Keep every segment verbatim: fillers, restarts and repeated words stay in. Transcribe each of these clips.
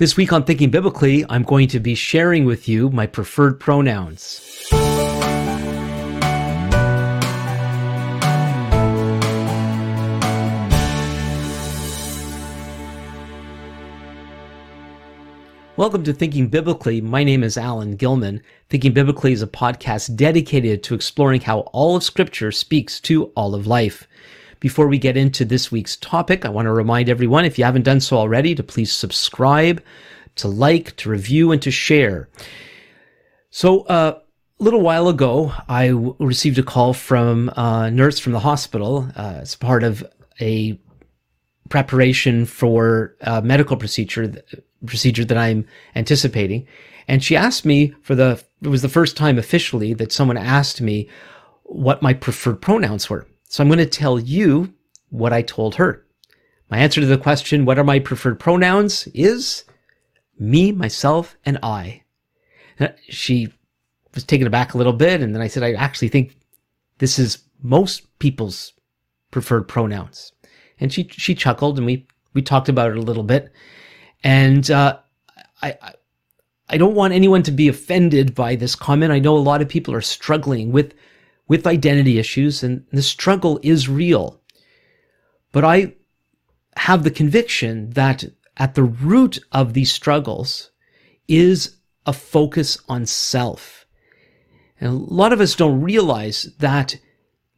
This week on Thinking Biblically, I'm going to be sharing with you my preferred pronouns. Welcome to Thinking Biblically. My name is Alan Gilman. Thinking Biblically is a podcast dedicated to exploring how all of Scripture speaks to all of life. Before we get into this week's topic, I want to remind everyone, if you haven't done so already, to please subscribe, to like, to review, and to share. So uh, a little while ago, I w- received a call from a nurse from the hospital uh, as part of a preparation for a medical procedure th- procedure that I'm anticipating. And she asked me for the, it was the first time officially that someone asked me what my preferred pronouns were. So I'm going to tell you what I told her. My answer to the question, what are my preferred pronouns, is me, myself, and I. She was taken aback a little bit, and then I said, I actually think this is most people's preferred pronouns. And she she chuckled, and we, we talked about it a little bit. And uh, I, I I don't want anyone to be offended by this comment. I know a lot of people are struggling with with identity issues, and the struggle is real. But I have the conviction that at the root of these struggles is a focus on self. And a lot of us don't realize that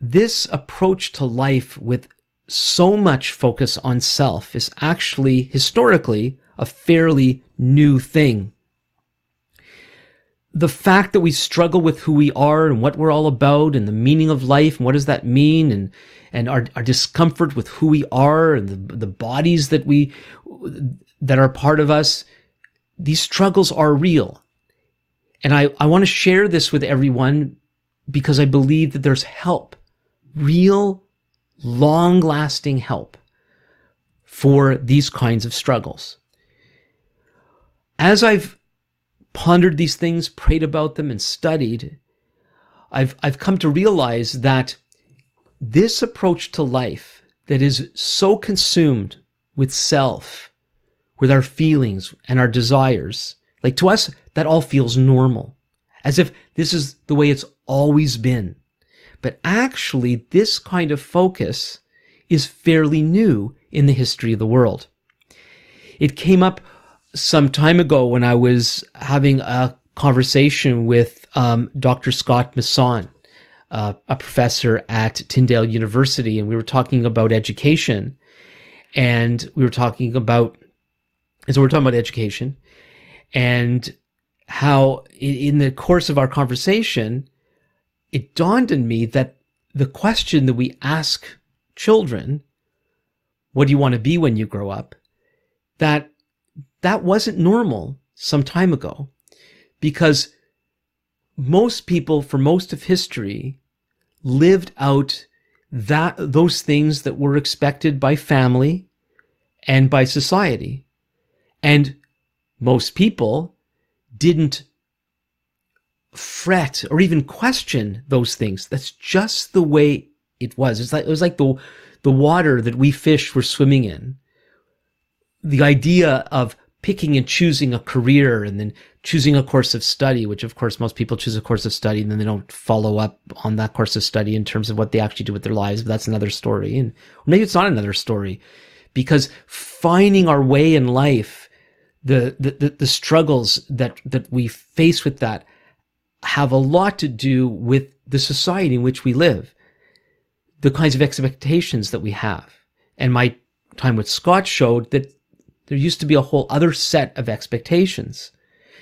this approach to life with so much focus on self is actually historically a fairly new thing. The fact that we struggle with who we are and what we're all about and the meaning of life and what does that mean, and and our, our discomfort with who we are and the, the bodies that we that are part of us, these struggles are real. And I, I want to share this with everyone because I believe that there's help, real, long-lasting help for these kinds of struggles. As I've pondered these things, prayed about them, and studied, I've I've come to realize that this approach to life that is so consumed with self, with our feelings and our desires, like to us, that all feels normal, as if this is the way it's always been. But actually, this kind of focus is fairly new in the history of the world. It came up some time ago when I was having a conversation with um, Doctor Scott Masson, uh, a professor at Tyndale University, and we were talking about education, and we were talking about, and so we're talking about education, and how in the course of our conversation, it dawned on me that the question that we ask children, what do you want to be when you grow up, that That wasn't normal some time ago, because most people for most of history lived out that those things that were expected by family and by society. And most people didn't fret or even question those things. That's just the way it was. It's like, it was like the, the water that we fish were swimming in. The idea of picking and choosing a career and then choosing a course of study, which of course most people choose a course of study and then they don't follow up on that course of study in terms of what they actually do with their lives, but that's another story. And maybe it's not another story, because finding our way in life, the the, the, the struggles that, that we face with that have a lot to do with the society in which we live, the kinds of expectations that we have. And my time with Scott showed that there used to be a whole other set of expectations.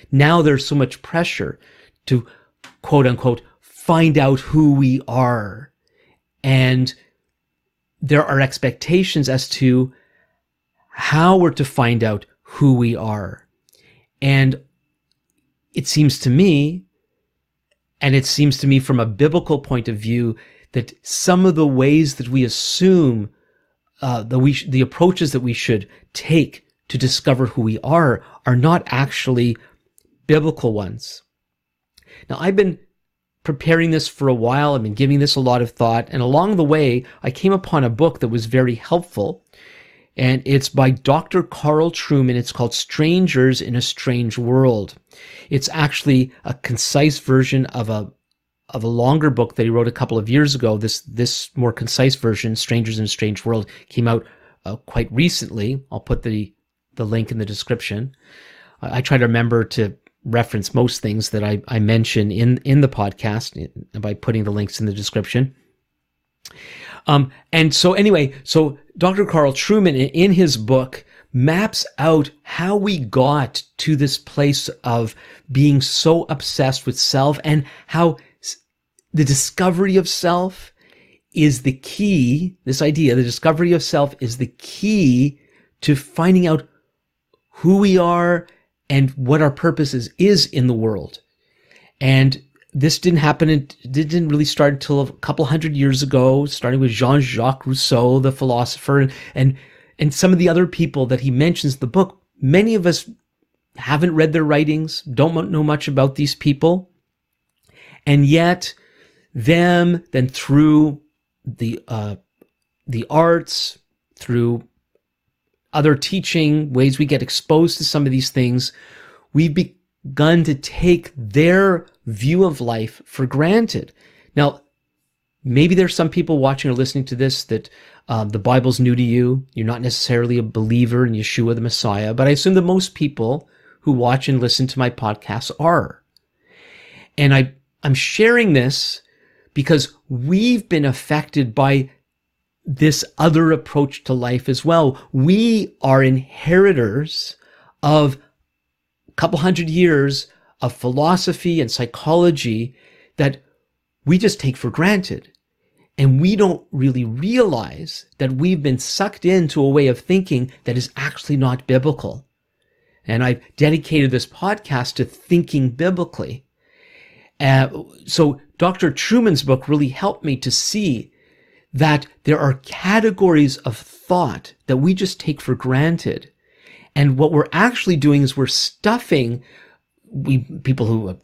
Now there's so much pressure to, quote unquote, find out who we are. And there are expectations as to how we're to find out who we are. And it seems to me, and it seems to me from a biblical point of view, that some of the ways that we assume uh, that we sh- the approaches that we should take to discover who we are, are not actually biblical ones. Now, I've been preparing this for a while. I've been giving this a lot of thought. And along the way, I came upon a book that was very helpful. and it's by Doctor Carl Truman. It's called Strangers in a Strange World. It's actually a concise version of a of a longer book that he wrote a couple of years ago. This this more concise version, Strangers in a Strange World, came out uh, quite recently. I'll put the, the link in the description. I, I try to remember to reference most things that I, I mention in, in the podcast by putting the links in the description. Um, and so anyway, so Doctor Carl Truman, in his book, maps out how we got to this place of being so obsessed with self, and how the discovery of self is the key. This idea, the discovery of self, is the key to finding out who we are and what our purpose is, is in the world. And this didn't happen, it didn't really start until a couple hundred years ago, starting with Jean-Jacques Rousseau, the philosopher, and and some of the other people that he mentions in the book. Many of us haven't read their writings, don't know much about these people, and yet them, then through the uh, the arts, through other teaching, ways we get exposed to some of these things, we've begun to take their view of life for granted. Now, maybe there's some people watching or listening to this that um, the Bible's new to you. You're not necessarily a believer in Yeshua the Messiah, but I assume that most people who watch and listen to my podcasts are. And I, I'm sharing this because we've been affected by this other approach to life as well. We are inheritors of a couple hundred years of philosophy and psychology that we just take for granted. And we don't really realize that we've been sucked into a way of thinking that is actually not biblical. And I've dedicated this podcast to thinking biblically. Uh, so Doctor Truman's book really helped me to see that there are categories of thought that we just take for granted. And what we're actually doing is we're stuffing, we people who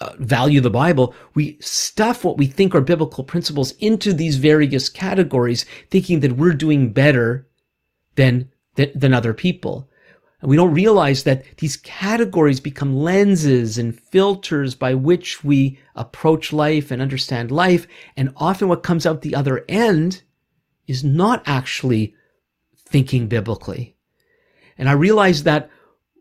uh, value the Bible, we stuff what we think are biblical principles into these various categories, thinking that we're doing better than, than, than other people. And we don't realize that these categories become lenses and filters by which we approach life and understand life. And often what comes out the other end is not actually thinking biblically. And I realize that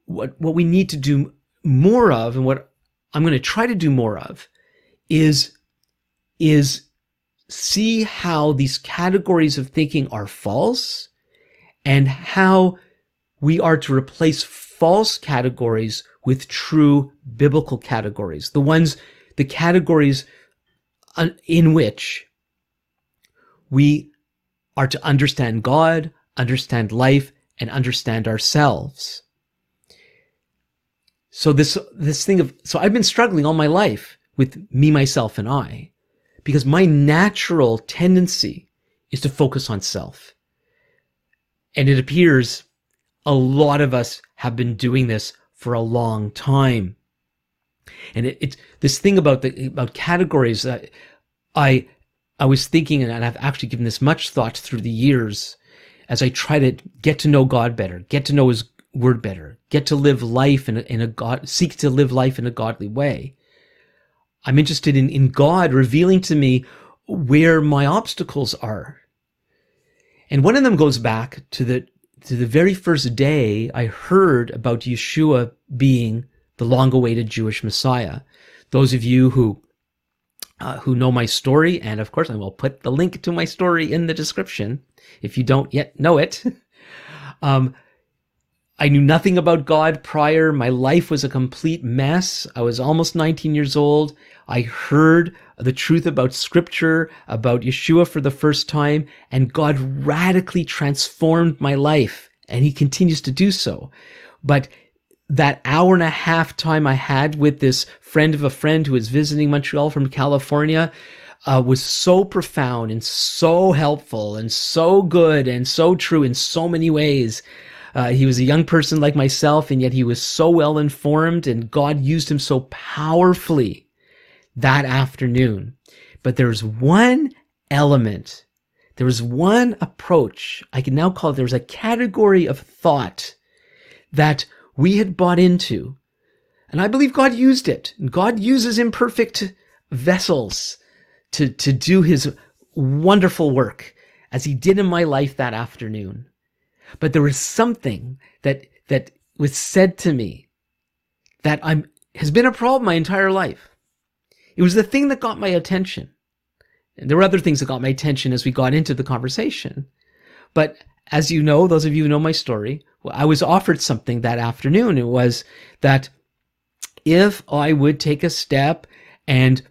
what, what we need to do more of, and what I'm going to try to do more of, is, is see how these categories of thinking are false, and how we are to replace false categories with true biblical categories. The ones, the categories in which we are to understand God, understand life, and understand ourselves. So this, this thing of, so I've been struggling all my life with me, myself, and I, because my natural tendency is to focus on self. And it appears a lot of us have been doing this for a long time. And it, it's this thing about the about categories that I I was thinking, and I've actually given this much thought through the years as I try to get to know God better, get to know His Word better, get to live life in a, in a God, seek to live life in a godly way. I'm interested in, in God revealing to me where my obstacles are. And one of them goes back to the To the very first day I heard about Yeshua being the long-awaited Jewish Messiah. Those of you who uh, who know my story, and of course I will put the link to my story in the description if you don't yet know it. um, I knew nothing about God prior. My life was a complete mess. I was almost nineteen years old. I heard the truth about Scripture, about Yeshua for the first time, and God radically transformed my life, and He continues to do so. But that hour and a half time I had with this friend of a friend who was visiting Montreal from California uh, was so profound and so helpful and so good and so true in so many ways. Uh, he was a young person like myself, and yet he was so well informed, and God used him so powerfully that afternoon. But there's one element there was one approach, I can now call it, there was a category of thought that we had bought into. And I believe God used it. God uses imperfect vessels to, to do his wonderful work, as he did in my life that afternoon. But there was something that that was said to me that I'm has been a problem my entire life. It was the thing that got my attention. And there were other things that got my attention as we got into the conversation. But as you know, those of you who know my story, well, I was offered something that afternoon. It was that if I would take a step and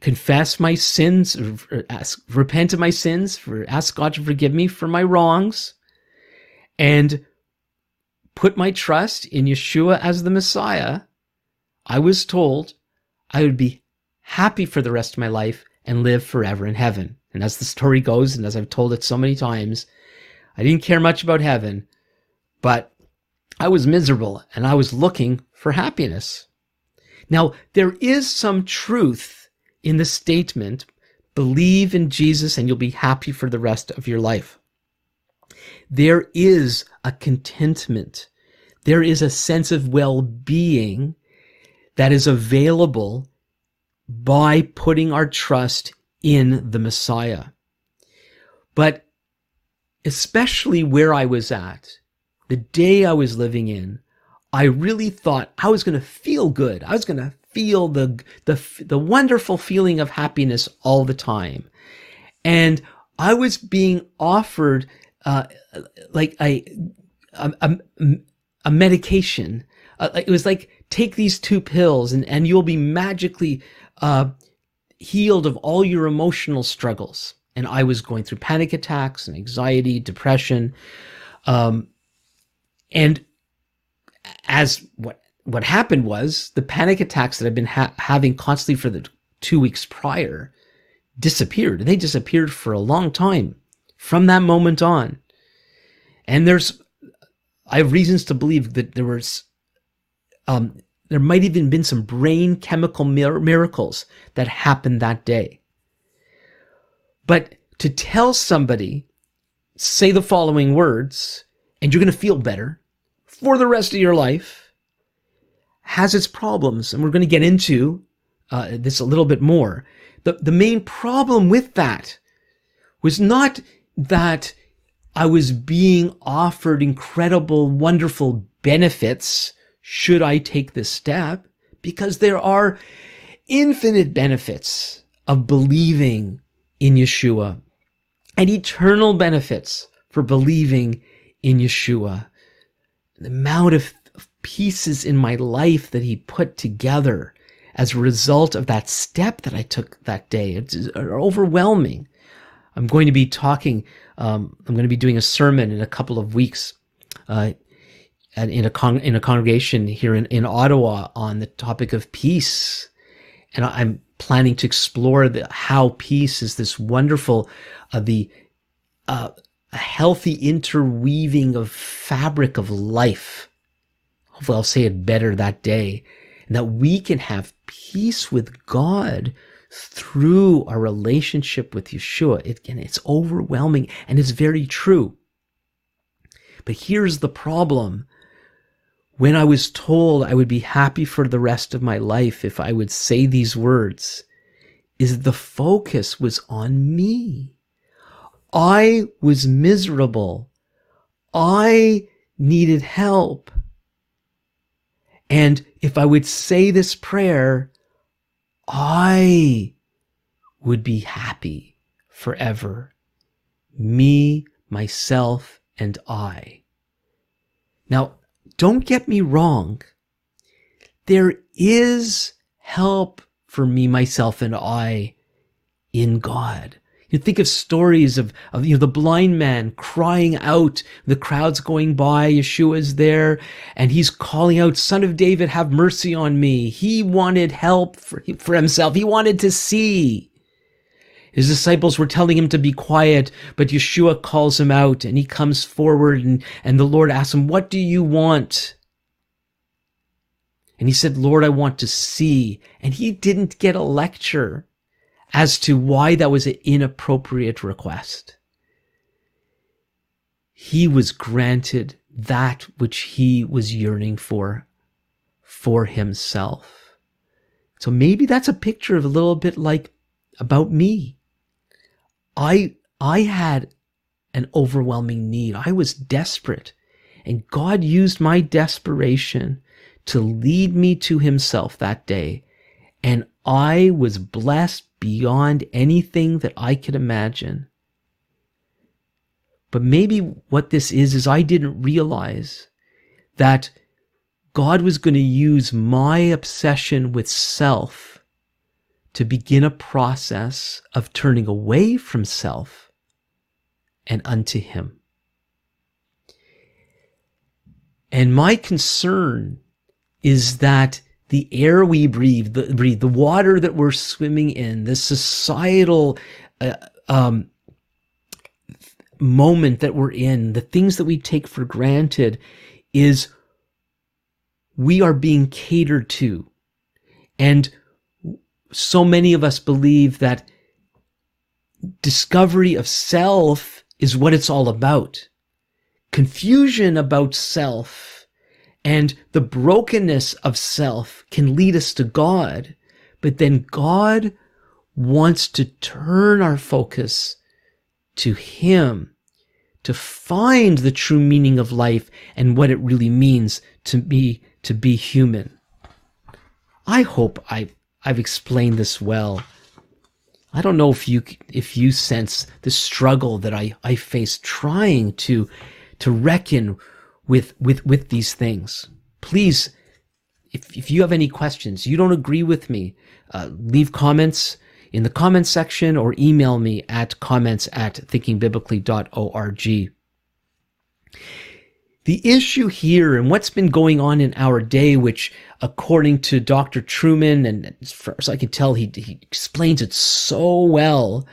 confess my sins, or ask, repent of my sins, for, ask God to forgive me for my wrongs, and put my trust in Yeshua as the Messiah, I was told I would be happy for the rest of my life and live forever in heaven. And as the story goes, and as I've told it so many times, I didn't care much about heaven, but I was miserable and I was looking for happiness. Now, there is some truth in the statement, believe in Jesus and you'll be happy for the rest of your life. There is a contentment. There is a sense of well-being that is available by putting our trust in the Messiah. But especially where I was at, the day I was living in, I really thought I was going to feel good. I was going to feel the, the, the wonderful feeling of happiness all the time. And I was being offered Uh, like a, a, a medication. Uh, it was like, take these two pills and, and you'll be magically uh, healed of all your emotional struggles. And I was going through panic attacks and anxiety, depression. Um, and as what, what happened was, the panic attacks that I've been ha- having constantly for the two weeks prior disappeared. They disappeared for a long time from that moment on. And there's, I have reasons to believe that there was, um, there might even been some brain chemical mir- miracles that happened that day. But to tell somebody, say the following words, and you're going to feel better for the rest of your life, has its problems. And we're going to get into uh, this a little bit more. The, the main problem with that was not that I was being offered incredible, wonderful benefits should I take this step, because there are infinite benefits of believing in Yeshua and eternal benefits for believing in Yeshua. The amount of pieces in my life that he put together as a result of that step that I took that day, it's overwhelming. I'm going to be talking, um, I'm going to be doing a sermon in a couple of weeks uh, in, a con- in a congregation here in, in Ottawa on the topic of peace. And I'm planning to explore the, how peace is this wonderful, uh, the uh, healthy interweaving of fabric of life. Hopefully I'll say it better that day. And that we can have peace with God through our relationship with Yeshua. It, and it's overwhelming and it's very true. But here's the problem. When I was told I would be happy for the rest of my life if I would say these words, is the focus was on me. I was miserable. I needed help. And if I would say this prayer, I would be happy forever. Me, myself, and I. Now, don't get me wrong. There is help for me, myself, and I in God. You think of stories of, of, you know, the blind man crying out, the crowd's going by, Yeshua's there, and he's calling out, Son of David, have mercy on me. He wanted help for, for himself. He wanted to see. His disciples were telling him to be quiet, but Yeshua calls him out, and he comes forward, and, and the Lord asks him, what do you want? And he said, Lord, I want to see. And he didn't get a lecture. as to why that was an inappropriate request. He was granted that which he was yearning for, for himself. So maybe that's a picture of a little bit like about me. I, I had an overwhelming need. I was desperate, and God used my desperation to lead me to himself that day. And I was blessed beyond anything that I could imagine. But maybe what this is, is I didn't realize that God was going to use my obsession with self to begin a process of turning away from self and unto him. And my concern is that the air we breathe, the, breathe, the water that we're swimming in, the societal uh, um, moment that we're in, the things that we take for granted, is we are being catered to. And so many of us believe that discovery of self is what it's all about. Confusion about self and the brokenness of self can lead us to God, but then God wants to turn our focus to him, to find the true meaning of life and what it really means to be to be human. I hope I've, I've explained this well. I don't know if you if you sense the struggle that I, I face trying to to reckon with with with these things. Please, if, if you have any questions, you don't agree with me, uh, leave comments in the comments section or email me at comments at thinking biblically dot org. The issue here and what's been going on in our day, which according to Doctor Truman, and as far as I can tell, he, he explains it so well,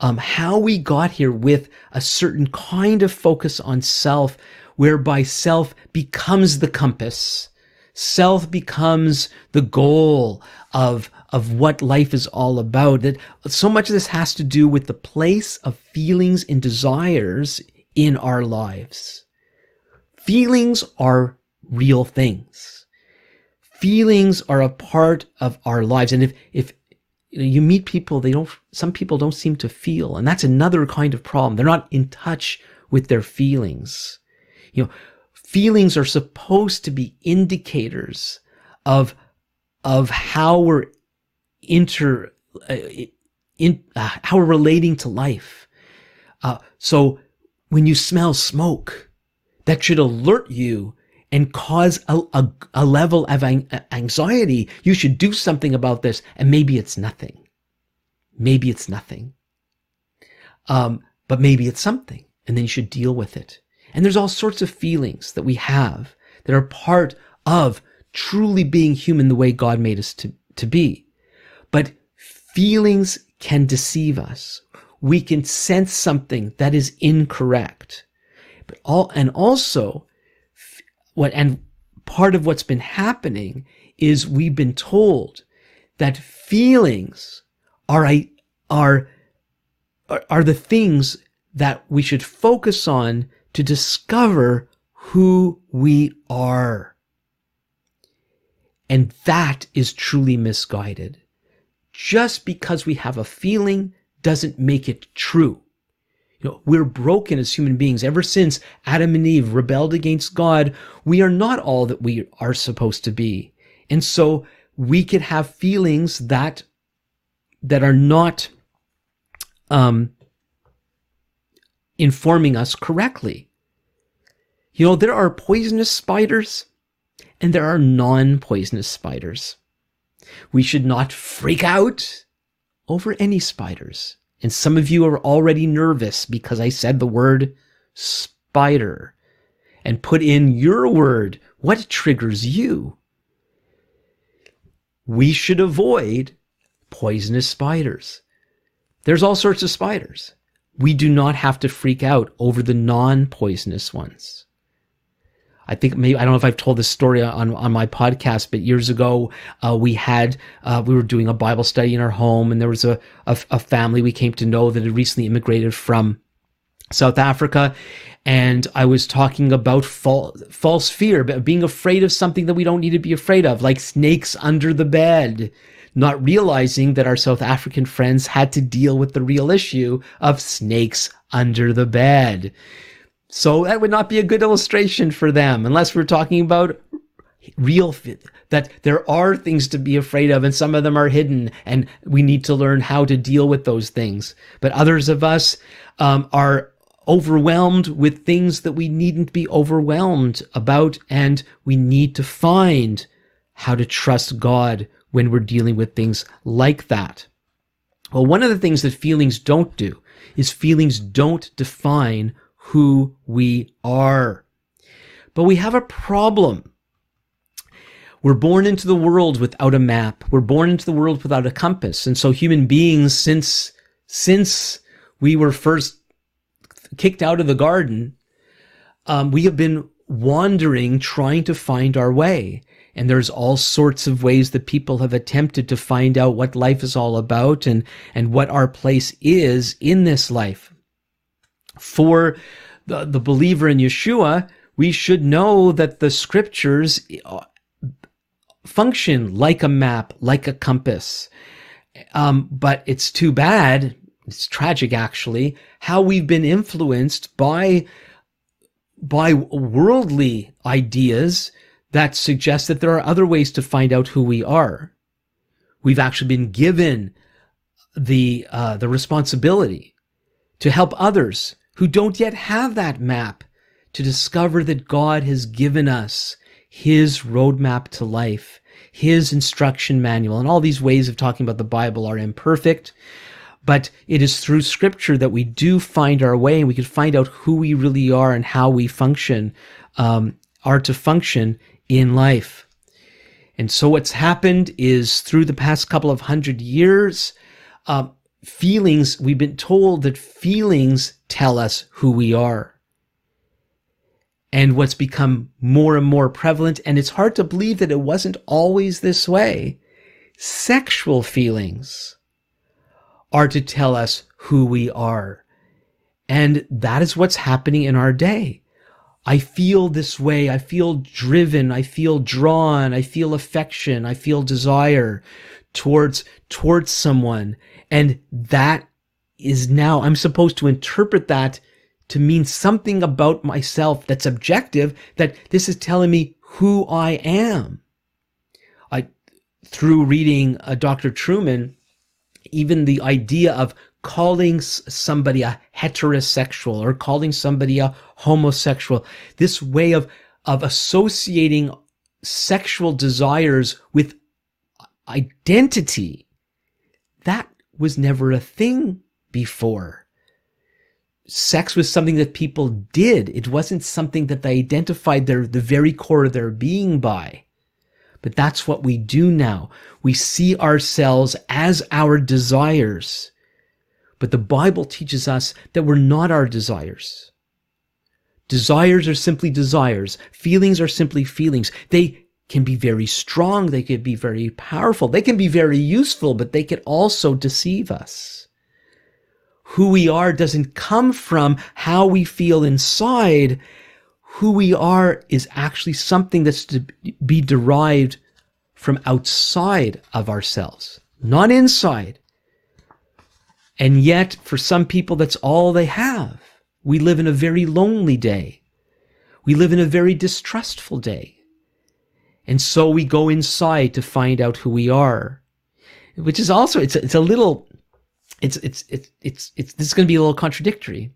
um, how we got here with a certain kind of focus on self, whereby self becomes the compass. Self becomes the goal of, of what life is all about. That so much of this has to do with the place of feelings and desires in our lives. Feelings are real things. Feelings are a part of our lives. And if, if you know, you meet people, they don't, some people don't seem to feel, and that's another kind of problem. They're not in touch with their feelings. You know, feelings are supposed to be indicators of, of how we're inter, uh, in, uh, how we're relating to life. Uh, so when you smell smoke, that should alert you and cause a, a, a level of anxiety. You should do something about this, and maybe it's nothing. Maybe it's nothing. Um, but maybe it's something, and then you should deal with it. And there's all sorts of feelings that we have that are part of truly being human the way God made us to, to be. But feelings can deceive us. We can sense something that is incorrect. But all, and also what, and part of what's been happening is we've been told that feelings are, are, are the things that we should focus on to discover who we are. And that is truly misguided. Just because we have a feeling doesn't make it true. You know, we're broken as human beings. Ever since Adam and Eve rebelled against God, we are not all that we are supposed to be. And so we could have feelings that, that are not, um, informing us correctly. You know, there are poisonous spiders and there are non-poisonous spiders. We should not freak out over any spiders. And some of you are already nervous because I said the word spider, and put in your word. What triggers you? We should avoid poisonous spiders. There's all sorts of spiders. We do not have to freak out over the non-poisonous ones. I think maybe, I don't know if I've told this story on, on my podcast, but years ago, uh, we had, uh, we were doing a Bible study in our home, and there was a, a, a family we came to know that had recently immigrated from South Africa. And I was talking about fal- false fear, being afraid of something that we don't need to be afraid of, like snakes under the bed, not realizing that our South African friends had to deal with the real issue of snakes under the bed. So that would not be a good illustration for them, unless we're talking about real, that there are things to be afraid of, and some of them are hidden, and we need to learn how to deal with those things. But others of us um, are overwhelmed with things that we needn't be overwhelmed about, and we need to find how to trust God when we're dealing with things like that. Well, one of the things that feelings don't do is feelings don't define who we are. But we have a problem. We're born into the world without a map. We're born into the world without a compass. And so human beings, since, since we were first kicked out of the garden, um, we have been wandering, trying to find our way. And there's all sorts of ways that people have attempted to find out what life is all about and, and what our place is in this life. For the, the believer in Yeshua, we should know that the scriptures function like a map, like a compass. Um, but it's too bad, it's tragic actually, how we've been influenced by, by worldly ideas that suggest that there are other ways to find out who we are. We've actually been given the uh, the responsibility to help others who don't yet have that map to discover that God has given us his roadmap to life, his instruction manual. And all these ways of talking about the Bible are imperfect, but it is through scripture that we do find our way, and we can find out who we really are and how we function, um, are to function in life. And so what's happened is through the past couple of hundred years, um, Feelings, we've been told that feelings tell us who we are. And what's become more and more prevalent, and it's hard to believe that it wasn't always this way, sexual feelings are to tell us who we are. And that is what's happening in our day. I feel this way. I feel driven. I feel drawn. I feel affection. I feel desire towards, towards someone. And that is now, I'm supposed to interpret that to mean something about myself that's objective, that this is telling me who I am. I, through reading uh, Doctor Truman, even the idea of calling somebody a heterosexual or calling somebody a homosexual, this way of, of associating sexual desires with identity, that was never a thing before. Sex was something that people did. It wasn't something that they identified their, the very core of their being by. But that's what we do now. We see ourselves as our desires. But the Bible teaches us that we're not our desires. Desires are simply desires. Feelings are simply feelings. They can be very strong. They can be very powerful. They can be very useful, but they can also deceive us. Who we are doesn't come from how we feel inside. Who we are is actually something that's to be derived from outside of ourselves, not inside. And yet, for some people, that's all they have. We live in a very lonely day. We live in a very distrustful day. And so we go inside to find out who we are, which is also, it's a, it's a little, it's, it's, it's, it's, it's, this is going to be a little contradictory.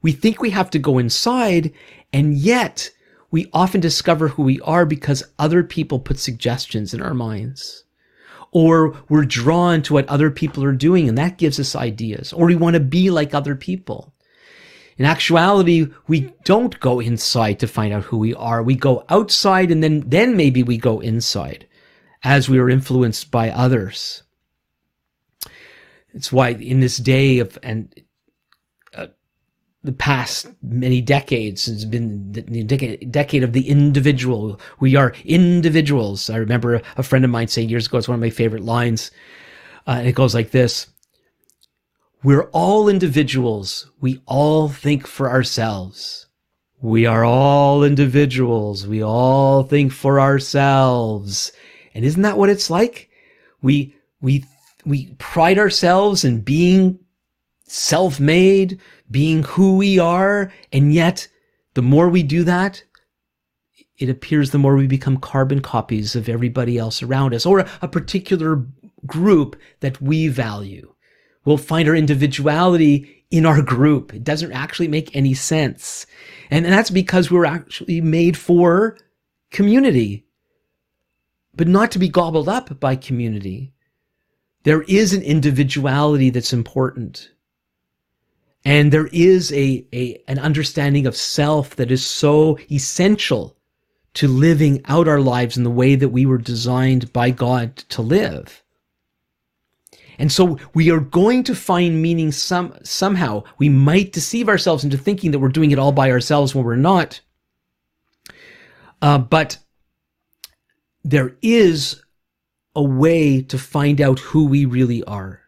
We think we have to go inside, and yet we often discover who we are because other people put suggestions in our minds, or we're drawn to what other people are doing, and that gives us ideas, or we want to be like other people. In actuality, we don't go inside to find out who we are. We go outside, and then, then maybe we go inside as we are influenced by others. It's why in this day of and uh, the past many decades. It's been the decade, decade of the individual. We are individuals. I remember a friend of mine saying years ago, it's one of my favorite lines, uh, and it goes like this. We're all individuals. We all think for ourselves. We are all individuals. We all think for ourselves. And isn't that what it's like? We, we, we pride ourselves in being self-made, being who we are, and yet the more we do that, it appears the more we become carbon copies of everybody else around us, or a particular group that we value. We'll find our individuality in our group. It doesn't actually make any sense. And that's because we're actually made for community, but not to be gobbled up by community. There is an individuality that's important. And there is a, a an understanding of self that is so essential to living out our lives in the way that we were designed by God to live. And so we are going to find meaning some somehow. We might deceive ourselves into thinking that we're doing it all by ourselves when we're not. Uh, but there is a way to find out who we really are.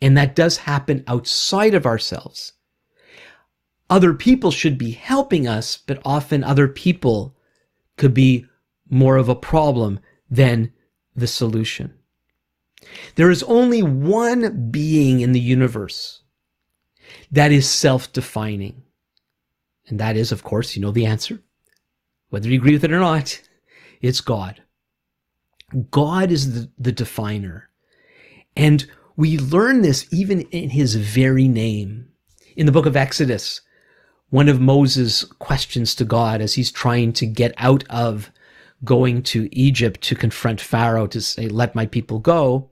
And that does happen outside of ourselves. Other people should be helping us, but often other people could be more of a problem than the solution. There is only one being in the universe that is self-defining. And that is, of course, you know the answer. Whether you agree with it or not, it's God. God is the, the definer. And we learn this even in his very name. In the book of Exodus, one of Moses' questions to God as he's trying to get out of going to Egypt to confront Pharaoh to say, let my people go,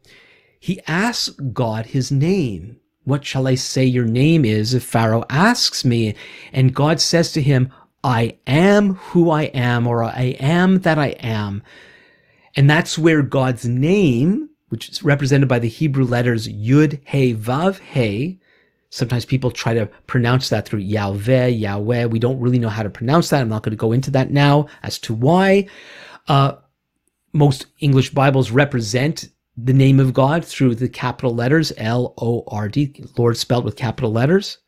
he asks God his name. What shall I say your name is if Pharaoh asks me? And God says to him, I am who I am, or I am that I am. And that's where God's name, which is represented by the Hebrew letters Yud, He, Vav, He. Sometimes people try to pronounce that through Yahweh, Yahweh. We don't really know how to pronounce that. I'm not going to go into that now as to why. Uh, most English Bibles represent the name of God through the capital letters, L O R D, Lord spelled with capital letters.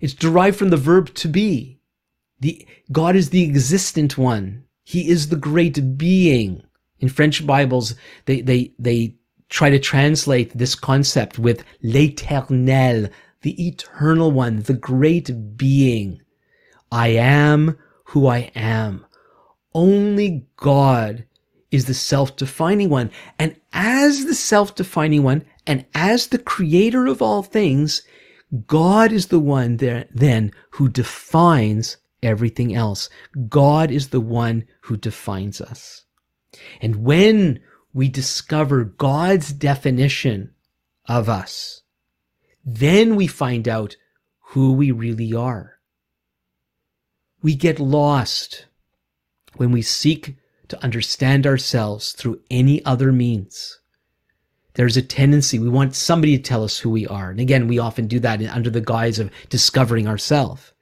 It's derived from the verb to be. The God is the existent one. He is the great being. In French Bibles, they, they, they try to translate this concept with l'éternel, the eternal one, the great being. I am who I am. Only God is the self-defining one. And as the self-defining one, and as the creator of all things, God is the one there, then who defines everything else. God is the one who defines us. And when we discover God's definition of us, then we find out who we really are. We get lost when we seek to understand ourselves through any other means. There's a tendency, we want somebody to tell us who we are. And again, we often do that under the guise of discovering ourselves.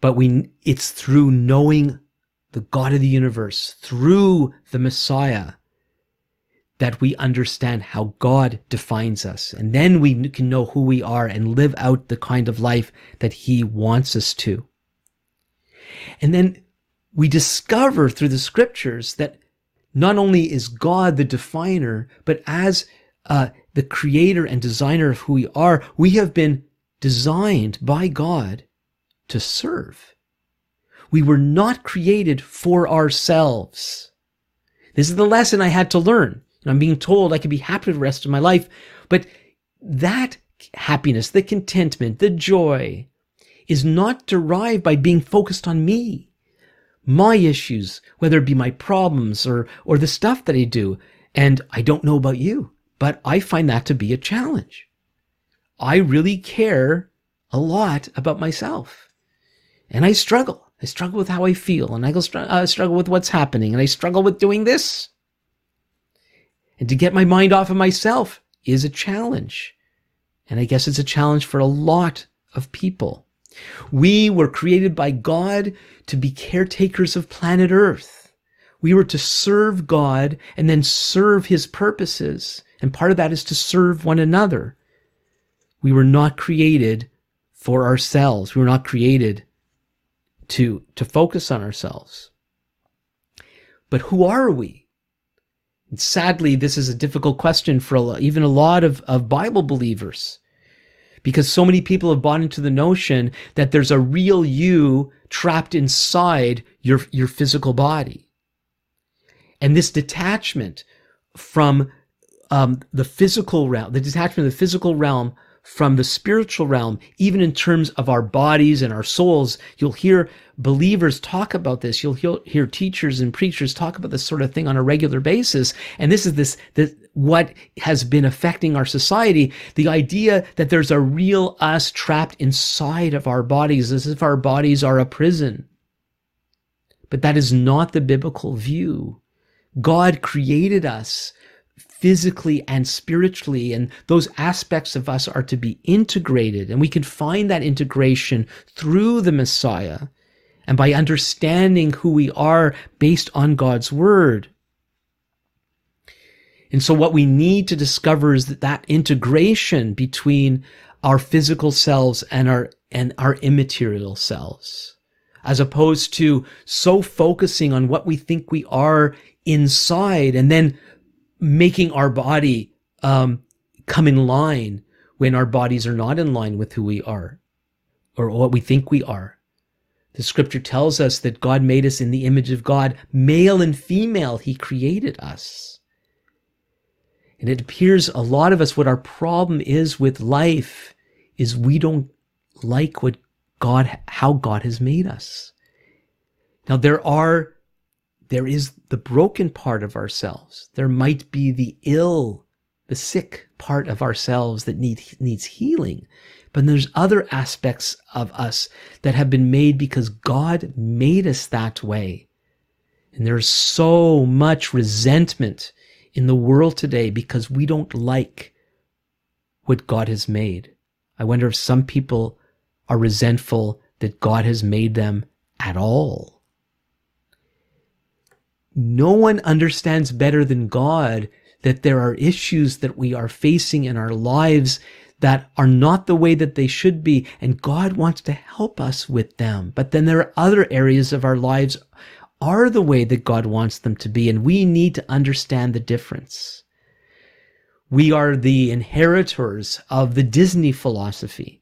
But we it's through knowing the God of the universe, through the Messiah, that we understand how God defines us. And then we can know who we are and live out the kind of life that he wants us to. And then we discover through the scriptures that not only is God the definer, but as uh, the creator and designer of who we are, we have been designed by God to serve. We were not created for ourselves. This is the lesson I had to learn. I'm being told I could be happy the rest of my life, but that happiness, the contentment, the joy is not derived by being focused on me, my issues, whether it be my problems or, or the stuff that I do. And I don't know about you, but I find that to be a challenge. I really care a lot about myself, and I struggle. I struggle with how I feel, and I go str- uh, struggle with what's happening, and I struggle with doing this. And to get my mind off of myself is a challenge. And I guess it's a challenge for a lot of people. We were created by God to be caretakers of planet Earth. We were to serve God and then serve his purposes. And part of that is to serve one another. We were not created for ourselves. We were not created to, to focus on ourselves. But who are we? And sadly, this is a difficult question for a, even a lot of, of Bible believers, because so many people have bought into the notion that there's a real you trapped inside your, your physical body. And this detachment from um, the physical realm, the detachment of the physical realm from the spiritual realm, even in terms of our bodies and our souls, you'll hear believers talk about this. You'll hear, hear teachers and preachers talk about this sort of thing on a regular basis. And this is this, this what has been affecting our society, the idea that there's a real us trapped inside of our bodies, as if our bodies are a prison. But that is not the biblical view. God created us physically and spiritually, and those aspects of us are to be integrated, and we can find that integration through the Messiah and by understanding who we are based on God's word. And so what we need to discover is that, that integration between our physical selves and our and our immaterial selves, as opposed to so focusing on what we think we are inside and then making our body um, come in line when our bodies are not in line with who we are or what we think we are. The scripture tells us that God made us in the image of God, male and female, he created us. And it appears a lot of us, what our problem is with life is we don't like what God, how God has made us. Now there are, there is the broken part of ourselves. There might be the ill, the sick part of ourselves that need, needs healing. But there's other aspects of us that have been made because God made us that way. And there's so much resentment in the world today because we don't like what God has made. I wonder if some people are resentful that God has made them at all. No one understands better than God that there are issues that we are facing in our lives that are not the way that they should be, and God wants to help us with them. But then there are other areas of our lives are the way that God wants them to be, and we need to understand the difference. We are the inheritors of the Disney philosophy,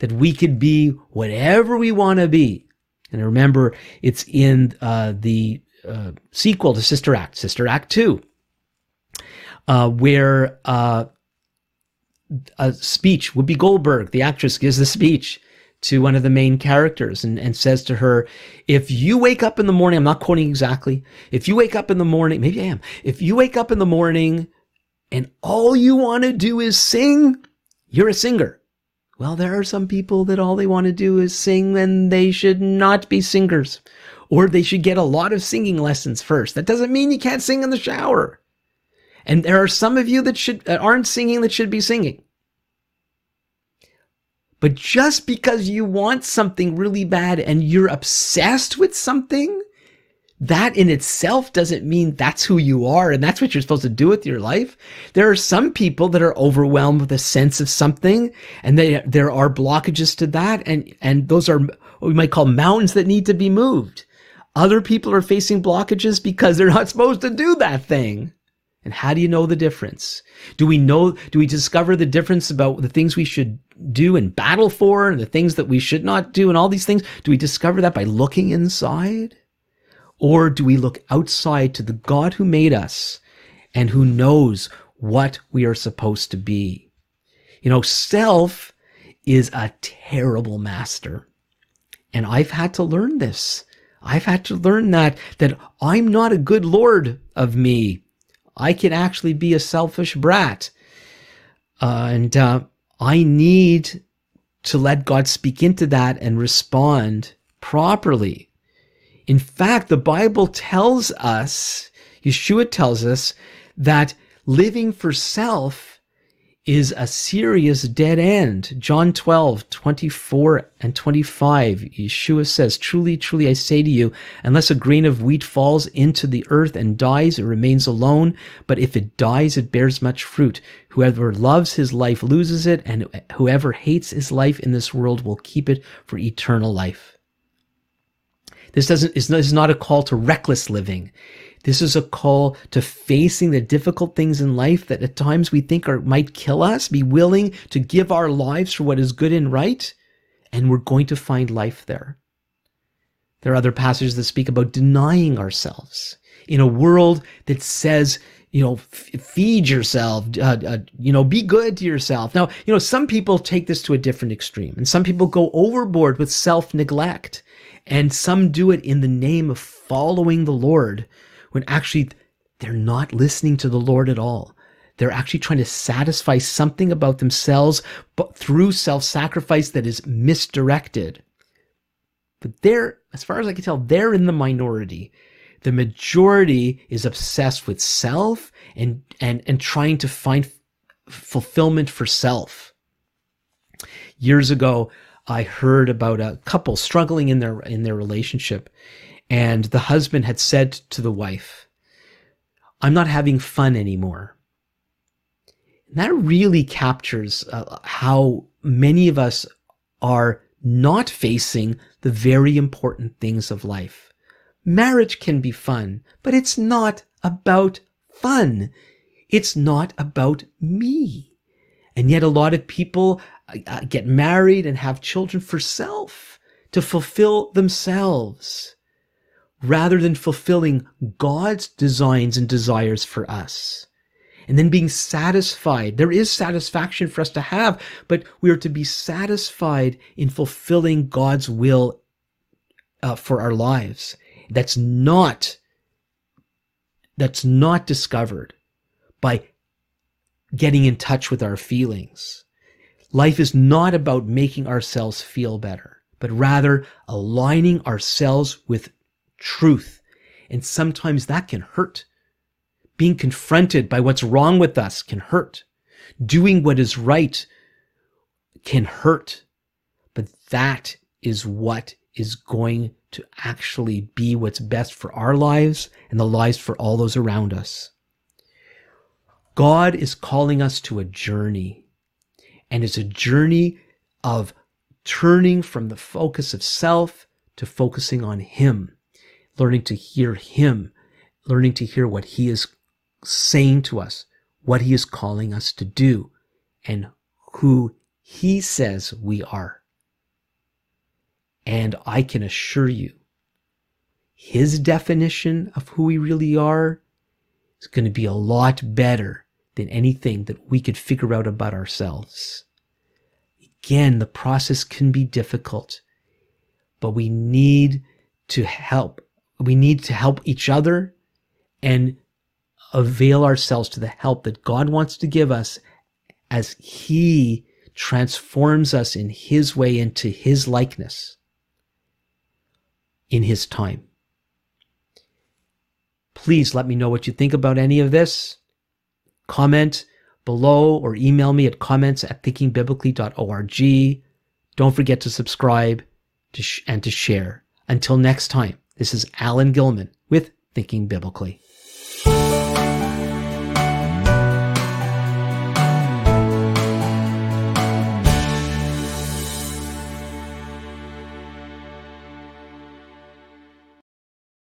that we could be whatever we want to be. And remember, it's in uh, the uh, sequel to Sister Act, Sister Act Two, uh, where uh, a speech, Whoopi Goldberg, the actress, gives the speech to one of the main characters and, and says to her, if you wake up in the morning, I'm not quoting exactly, if you wake up in the morning, maybe I am, if you wake up in the morning and all you want to do is sing, you're a singer. Well, there are some people that all they want to do is sing, and they should not be singers, or they should get a lot of singing lessons first. That doesn't mean you can't sing in the shower. And there are some of you that should that aren't singing that should be singing. But just because you want something really bad and you're obsessed with something, that in itself doesn't mean that's who you are and that's what you're supposed to do with your life. There are some people that are overwhelmed with a sense of something, and they, there are blockages to that, and, and those are what we might call mountains that need to be moved. Other people are facing blockages because they're not supposed to do that thing. And how do you know the difference? Do we know, do we discover the difference about the things we should do and battle for and the things that we should not do and all these things? Do we discover that by looking inside? Or do we look outside to the God who made us and who knows what we are supposed to be? You know, self is a terrible master. And I've had to learn this. I've had to learn that, that I'm not a good lord of me. I can actually be a selfish brat. Uh, and uh, I need to let God speak into that and respond properly. In fact, the Bible tells us, Yeshua tells us, that living for self is a serious dead end. John twelve, twenty-four and twenty-five, Yeshua says, "Truly, truly, I say to you, unless a grain of wheat falls into the earth and dies, it remains alone. But if it dies, it bears much fruit. Whoever loves his life loses it, and whoever hates his life in this world will keep it for eternal life." This doesn't, this is not a call to reckless living. This is a call to facing the difficult things in life that at times we think are, might kill us, be willing to give our lives for what is good and right, and we're going to find life there. There are other passages that speak about denying ourselves in a world that says, you know, f- feed yourself, uh, uh, you know, be good to yourself. Now, you know, some people take this to a different extreme, and some people go overboard with self-neglect, and some do it in the name of following the Lord, when actually they're not listening to the Lord at all. They're actually trying to satisfy something about themselves, but through self-sacrifice that is misdirected. But they're, as far as I can tell, they're in the minority. The majority is obsessed with self and and and trying to find fulfillment for self. Years ago, I heard about a couple struggling in their in their relationship. And the husband had said to the wife, "I'm not having fun anymore." And that really captures uh, how many of us are not facing the very important things of life. Marriage can be fun, but it's not about fun. It's not about me. And yet a lot of people uh, get married and have children for self, to fulfill themselves, rather than fulfilling God's designs and desires for us. And then being satisfied. There is satisfaction for us to have, but we are to be satisfied in fulfilling God's will uh, for our lives. That's not, that's not discovered by getting in touch with our feelings. Life is not about making ourselves feel better, but rather aligning ourselves with truth. And sometimes that can hurt. Being confronted by what's wrong with us can hurt. Doing what is right can hurt. But that is what is going to actually be what's best for our lives and the lives for all those around us. God is calling us to a journey. And it's a journey of turning from the focus of self to focusing on Him. Learning to hear Him, learning to hear what He is saying to us, what He is calling us to do, and who He says we are. And I can assure you, His definition of who we really are is going to be a lot better than anything that we could figure out about ourselves. Again, the process can be difficult, but we need to help. We need to help each other and avail ourselves to the help that God wants to give us as He transforms us in His way into His likeness in His time. Please let me know what you think about any of this. Comment below or email me at comments at thinking biblically dot org. Don't forget to subscribe and to share. Until next time. This is Alan Gilman with Thinking Biblically.